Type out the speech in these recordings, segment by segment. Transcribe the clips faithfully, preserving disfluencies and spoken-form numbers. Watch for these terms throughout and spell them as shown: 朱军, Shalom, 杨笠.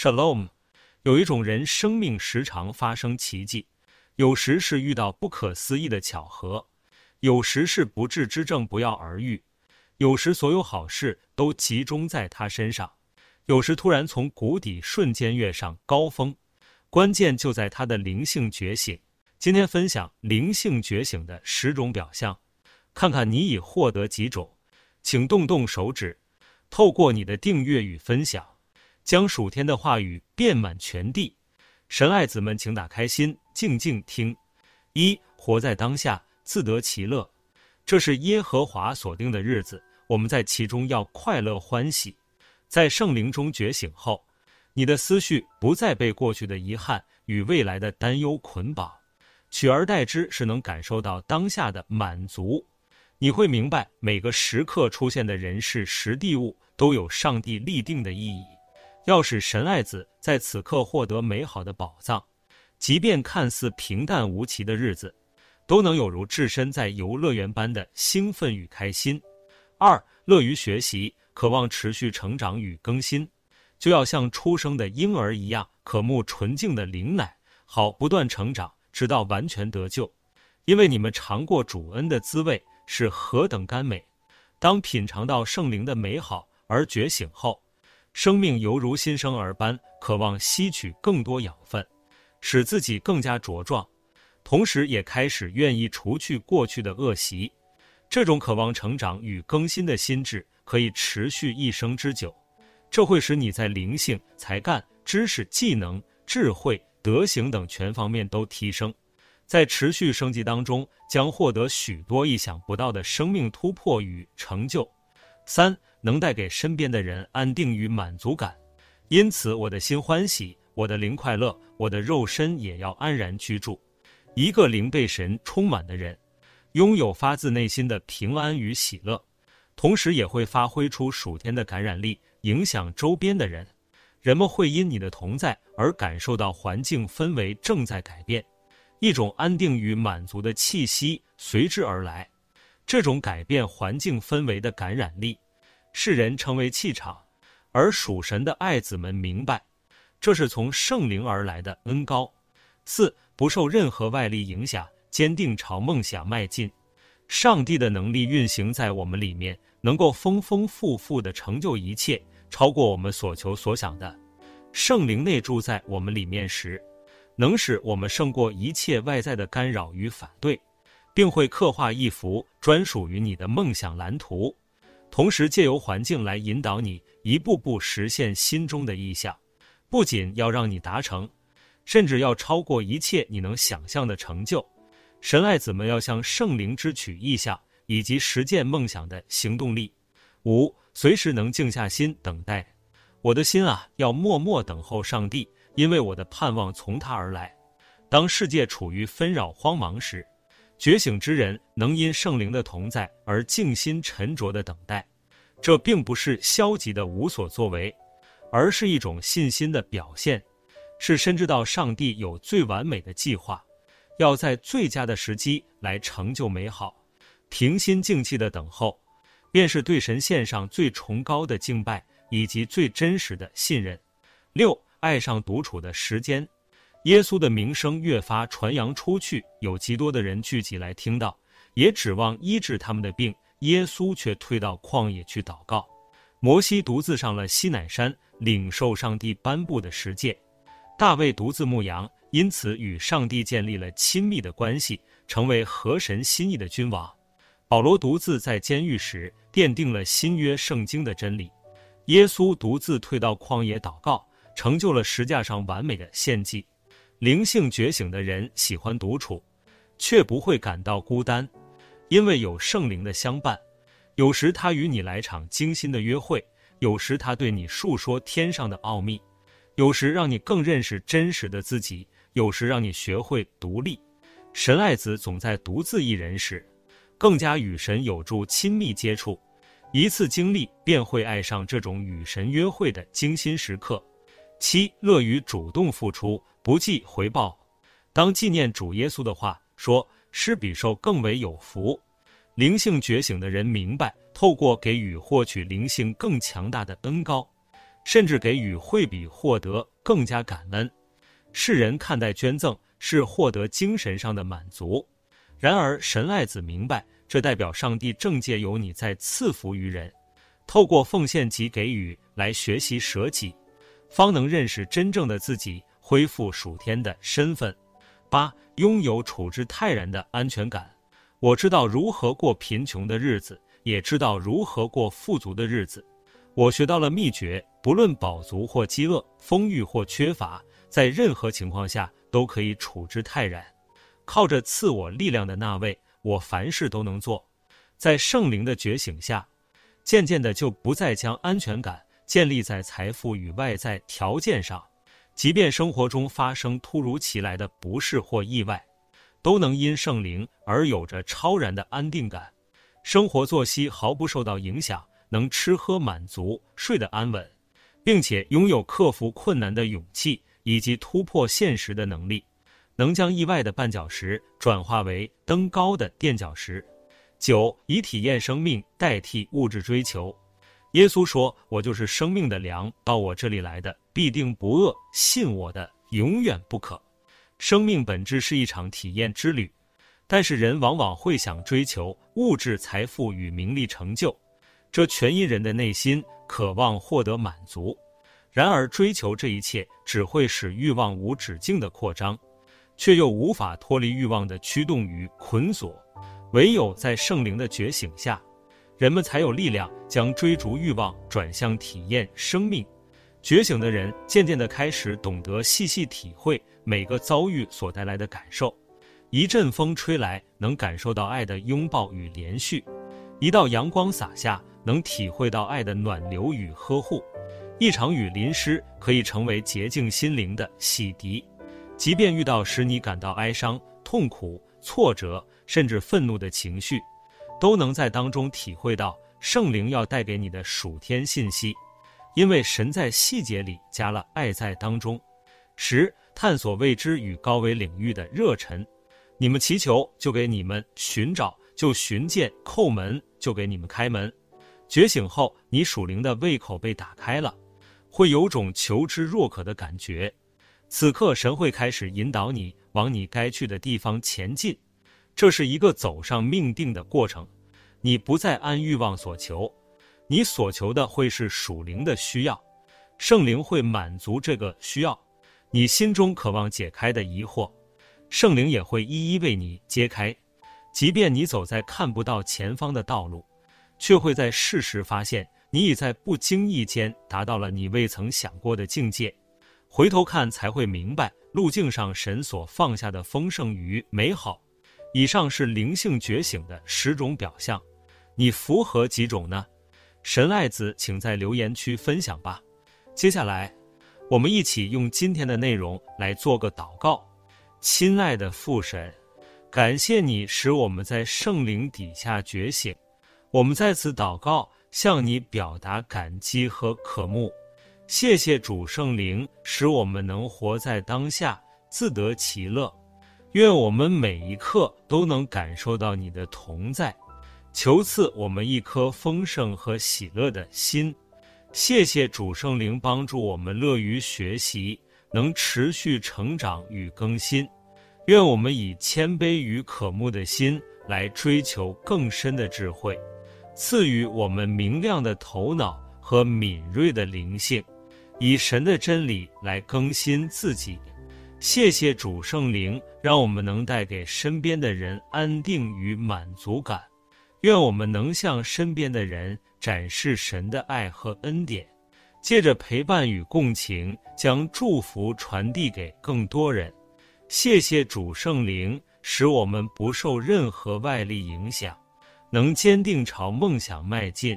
Shalom， 有一种人生命时常发生奇迹，有时是遇到不可思议的巧合，有时是不治之症不药而愈，有时所有好事都集中在他身上，有时突然从谷底瞬间跃上高峰，关键就在他的灵性觉醒。今天分享灵性觉醒的十种表象，看看你已获得几种，请动动手指，透过你的订阅与分享，将属天的话语遍满全地。神爱子们，请打开心，静静听。一、活在当下，自得其乐。这是耶和华所定的日子，我们在其中要快乐欢喜。在圣灵中觉醒后，你的思绪不再被过去的遗憾与未来的担忧捆绑，取而代之是能感受到当下的满足。你会明白，每个时刻出现的人事时地物都有上帝立定的意义，要使神爱子在此刻获得美好的宝藏，即便看似平淡无奇的日子，都能有如置身在游乐园般的兴奋与开心。二、乐于学习，渴望持续成长与更新，就要像出生的婴儿一样，渴慕纯净的灵奶，好不断成长，直到完全得救。因为你们尝过主恩的滋味是何等甘美，当品尝到圣灵的美好而觉醒后，生命犹如新生儿般渴望吸取更多养分，使自己更加茁壮，同时也开始愿意除去过去的恶习。这种渴望成长与更新的心智可以持续一生之久，这会使你在灵性、才干、知识、技能、智慧、德行等全方面都提升，在持续升级当中，将获得许多意想不到的生命突破与成就。三、能带给身边的人安定与满足感。因此，我的心欢喜，我的灵快乐，我的肉身也要安然居住。一个灵被神充满的人，拥有发自内心的平安与喜乐，同时也会发挥出属天的感染力，影响周边的人。人们会因你的同在而感受到环境氛围正在改变，一种安定与满足的气息随之而来。这种改变环境氛围的感染力，世人称为气场，而属神的爱子们明白，这是从圣灵而来的恩膏。四、不受任何外力影响，坚定朝梦想迈进。上帝的能力运行在我们里面，能够丰丰富富地成就一切，超过我们所求所想的。圣灵内住在我们里面时，能使我们胜过一切外在的干扰与反对，并会刻画一幅专属于你的梦想蓝图，同时借由环境来引导你一步步实现心中的意向，不仅要让你达成，甚至要超过一切你能想象的成就。神爱子们要向圣灵支取意向以及实践梦想的行动力。五、随时能静下心等待。我的心啊，要默默等候上帝，因为我的盼望从他而来。当世界处于纷扰慌忙时，觉醒之人能因圣灵的同在而静心沉着的等待。这并不是消极的无所作为，而是一种信心的表现，是深知道上帝有最完美的计划，要在最佳的时机来成就美好。平心静气的等候，便是对神献上最崇高的敬拜以及最真实的信任。六、爱上独处的时间。耶稣的名声越发传扬出去，有极多的人聚集来听到，也指望医治他们的病。耶稣却退到旷野去祷告。摩西独自上了西乃山，领受上帝颁布的十诫。大卫独自牧羊，因此与上帝建立了亲密的关系，成为合神心意的君王。保罗独自在监狱时，奠定了新约圣经的真理。耶稣独自退到旷野祷告，成就了十架上完美的献祭。灵性觉醒的人喜欢独处，却不会感到孤单，因为有圣灵的相伴。有时他与你来场精心的约会，有时他对你述说天上的奥秘，有时让你更认识真实的自己，有时让你学会独立。神爱子总在独自一人时，更加与神有助亲密接触。一次经历便会爱上这种与神约会的精心时刻。七、乐于主动付出，不计回报。当纪念主耶稣的话说，施比受更为有福。灵性觉醒的人明白，透过给予获取灵性更强大的恩膏。甚至给予会比获得更加感恩。世人看待捐赠是获得精神上的满足，然而神爱子明白，这代表上帝正借由你在赐福于人，透过奉献及给予来学习舍己，方能认识真正的自己，恢复属天的身份。八、拥有处之泰然的安全感。我知道如何过贫穷的日子，也知道如何过富足的日子。我学到了秘诀，不论饱足或饥饿，丰裕或缺乏，在任何情况下都可以处之泰然。靠着赐我力量的那位，我凡事都能做。在圣灵的觉醒下，渐渐的就不再将安全感建立在财富与外在条件上，即便生活中发生突如其来的不适或意外，都能因圣灵而有着超然的安定感。生活作息毫不受到影响，能吃喝满足，睡得安稳，并且拥有克服困难的勇气以及突破现实的能力，能将意外的绊脚石转化为登高的垫脚石。九、以体验生命代替物质追求。耶稣说，我就是生命的粮，到我这里来的必定不饿，信我的永远不渴。生命本质是一场体验之旅，但是人往往会想追求物质财富与名利成就，这全因人的内心渴望获得满足。然而追求这一切只会使欲望无止境的扩张，却又无法脱离欲望的驱动与捆锁。唯有在圣灵的觉醒下，人们才有力量将追逐欲望转向体验生命。觉醒的人渐渐地开始懂得细细体会每个遭遇所带来的感受。一阵风吹来，能感受到爱的拥抱与连续；一道阳光洒下，能体会到爱的暖流与呵护；一场雨淋湿，可以成为洁净心灵的洗涤。即便遇到使你感到哀伤、痛苦、挫折，甚至愤怒的情绪，都能在当中体会到圣灵要带给你的属天信息，因为神在细节里加了爱在当中。十、探索未知与高维领域的热忱。你们祈求，就给你们；寻找，就寻见；叩门，就给你们开门。觉醒后，你属灵的胃口被打开了，会有种求知若渴的感觉。此刻神会开始引导你往你该去的地方前进，这是一个走上命定的过程。你不再按欲望所求，你所求的会是属灵的需要，圣灵会满足这个需要，你心中渴望解开的疑惑，圣灵也会一一为你揭开。即便你走在看不到前方的道路，却会在适时发现你已在不经意间达到了你未曾想过的境界。回头看才会明白路径上神所放下的丰盛与美好。以上是灵性觉醒的十种表象，你符合几种呢？神爱子，请在留言区分享吧。接下来，我们一起用今天的内容来做个祷告。亲爱的父神，感谢你使我们在圣灵底下觉醒，我们在此祷告，向你表达感激和渴慕。谢谢主圣灵，使我们能活在当下，自得其乐。愿我们每一刻都能感受到你的同在，求赐我们一颗丰盛和喜乐的心。谢谢主圣灵，帮助我们乐于学习，能持续成长与更新。愿我们以谦卑与渴慕的心来追求更深的智慧，赐予我们明亮的头脑和敏锐的灵性，以神的真理来更新自己。谢谢主圣灵，让我们能带给身边的人安定与满足感。愿我们能向身边的人展示神的爱和恩典，借着陪伴与共情，将祝福传递给更多人。谢谢主圣灵，使我们不受任何外力影响，能坚定朝梦想迈进，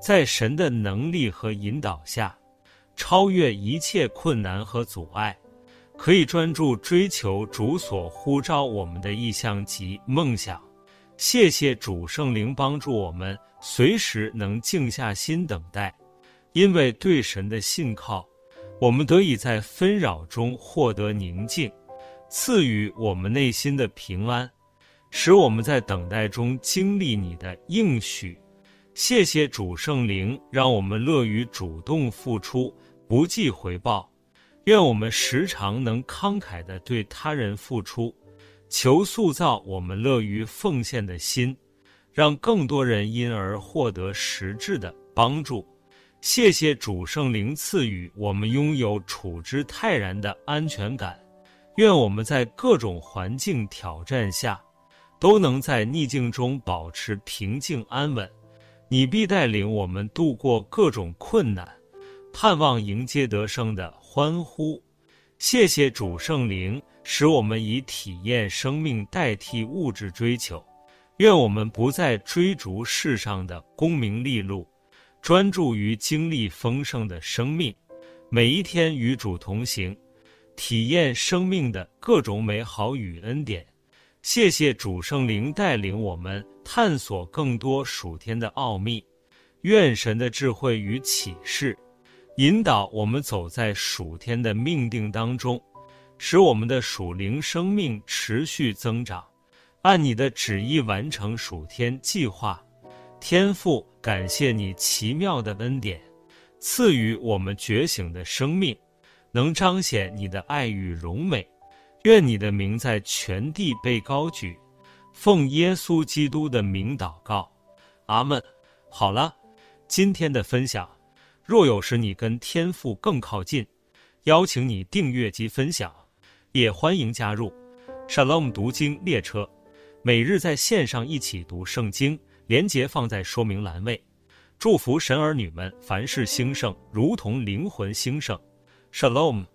在神的能力和引导下，超越一切困难和阻碍，可以专注追求主所呼召我们的意向及梦想。谢谢主圣灵，帮助我们随时能静下心等待，因为对神的信靠，我们得以在纷扰中获得宁静，赐予我们内心的平安，使我们在等待中经历你的应许。谢谢主圣灵，让我们乐于主动付出，不计回报。愿我们时常能慷慨地对他人付出，求塑造我们乐于奉献的心，让更多人因而获得实质的帮助。谢谢主圣灵赐予我们拥有处之泰然的安全感。愿我们在各种环境挑战下，都能在逆境中保持平静安稳。你必带领我们度过各种困难，盼望迎接得胜的欢呼。谢谢主圣灵，使我们以体验生命代替物质追求。愿我们不再追逐世上的功名利禄，专注于经历丰盛的生命，每一天与主同行，体验生命的各种美好与恩典。谢谢主圣灵带领我们探索更多属天的奥秘，愿神的智慧与启示引导我们走在属天的命定当中，使我们的属灵生命持续增长，按你的旨意完成属天计划。天父，感谢你奇妙的恩典，赐予我们觉醒的生命，能彰显你的爱与荣美。愿你的名在全地被高举，奉耶稣基督的名祷告，阿们。好了，今天的分享若有使你跟天父更靠近，邀请你订阅及分享，也欢迎加入 Shalom 读经列车，每日在线上一起读圣经，连结放在说明栏位。祝福神儿女们凡事兴盛，如同灵魂兴盛。 Shalom。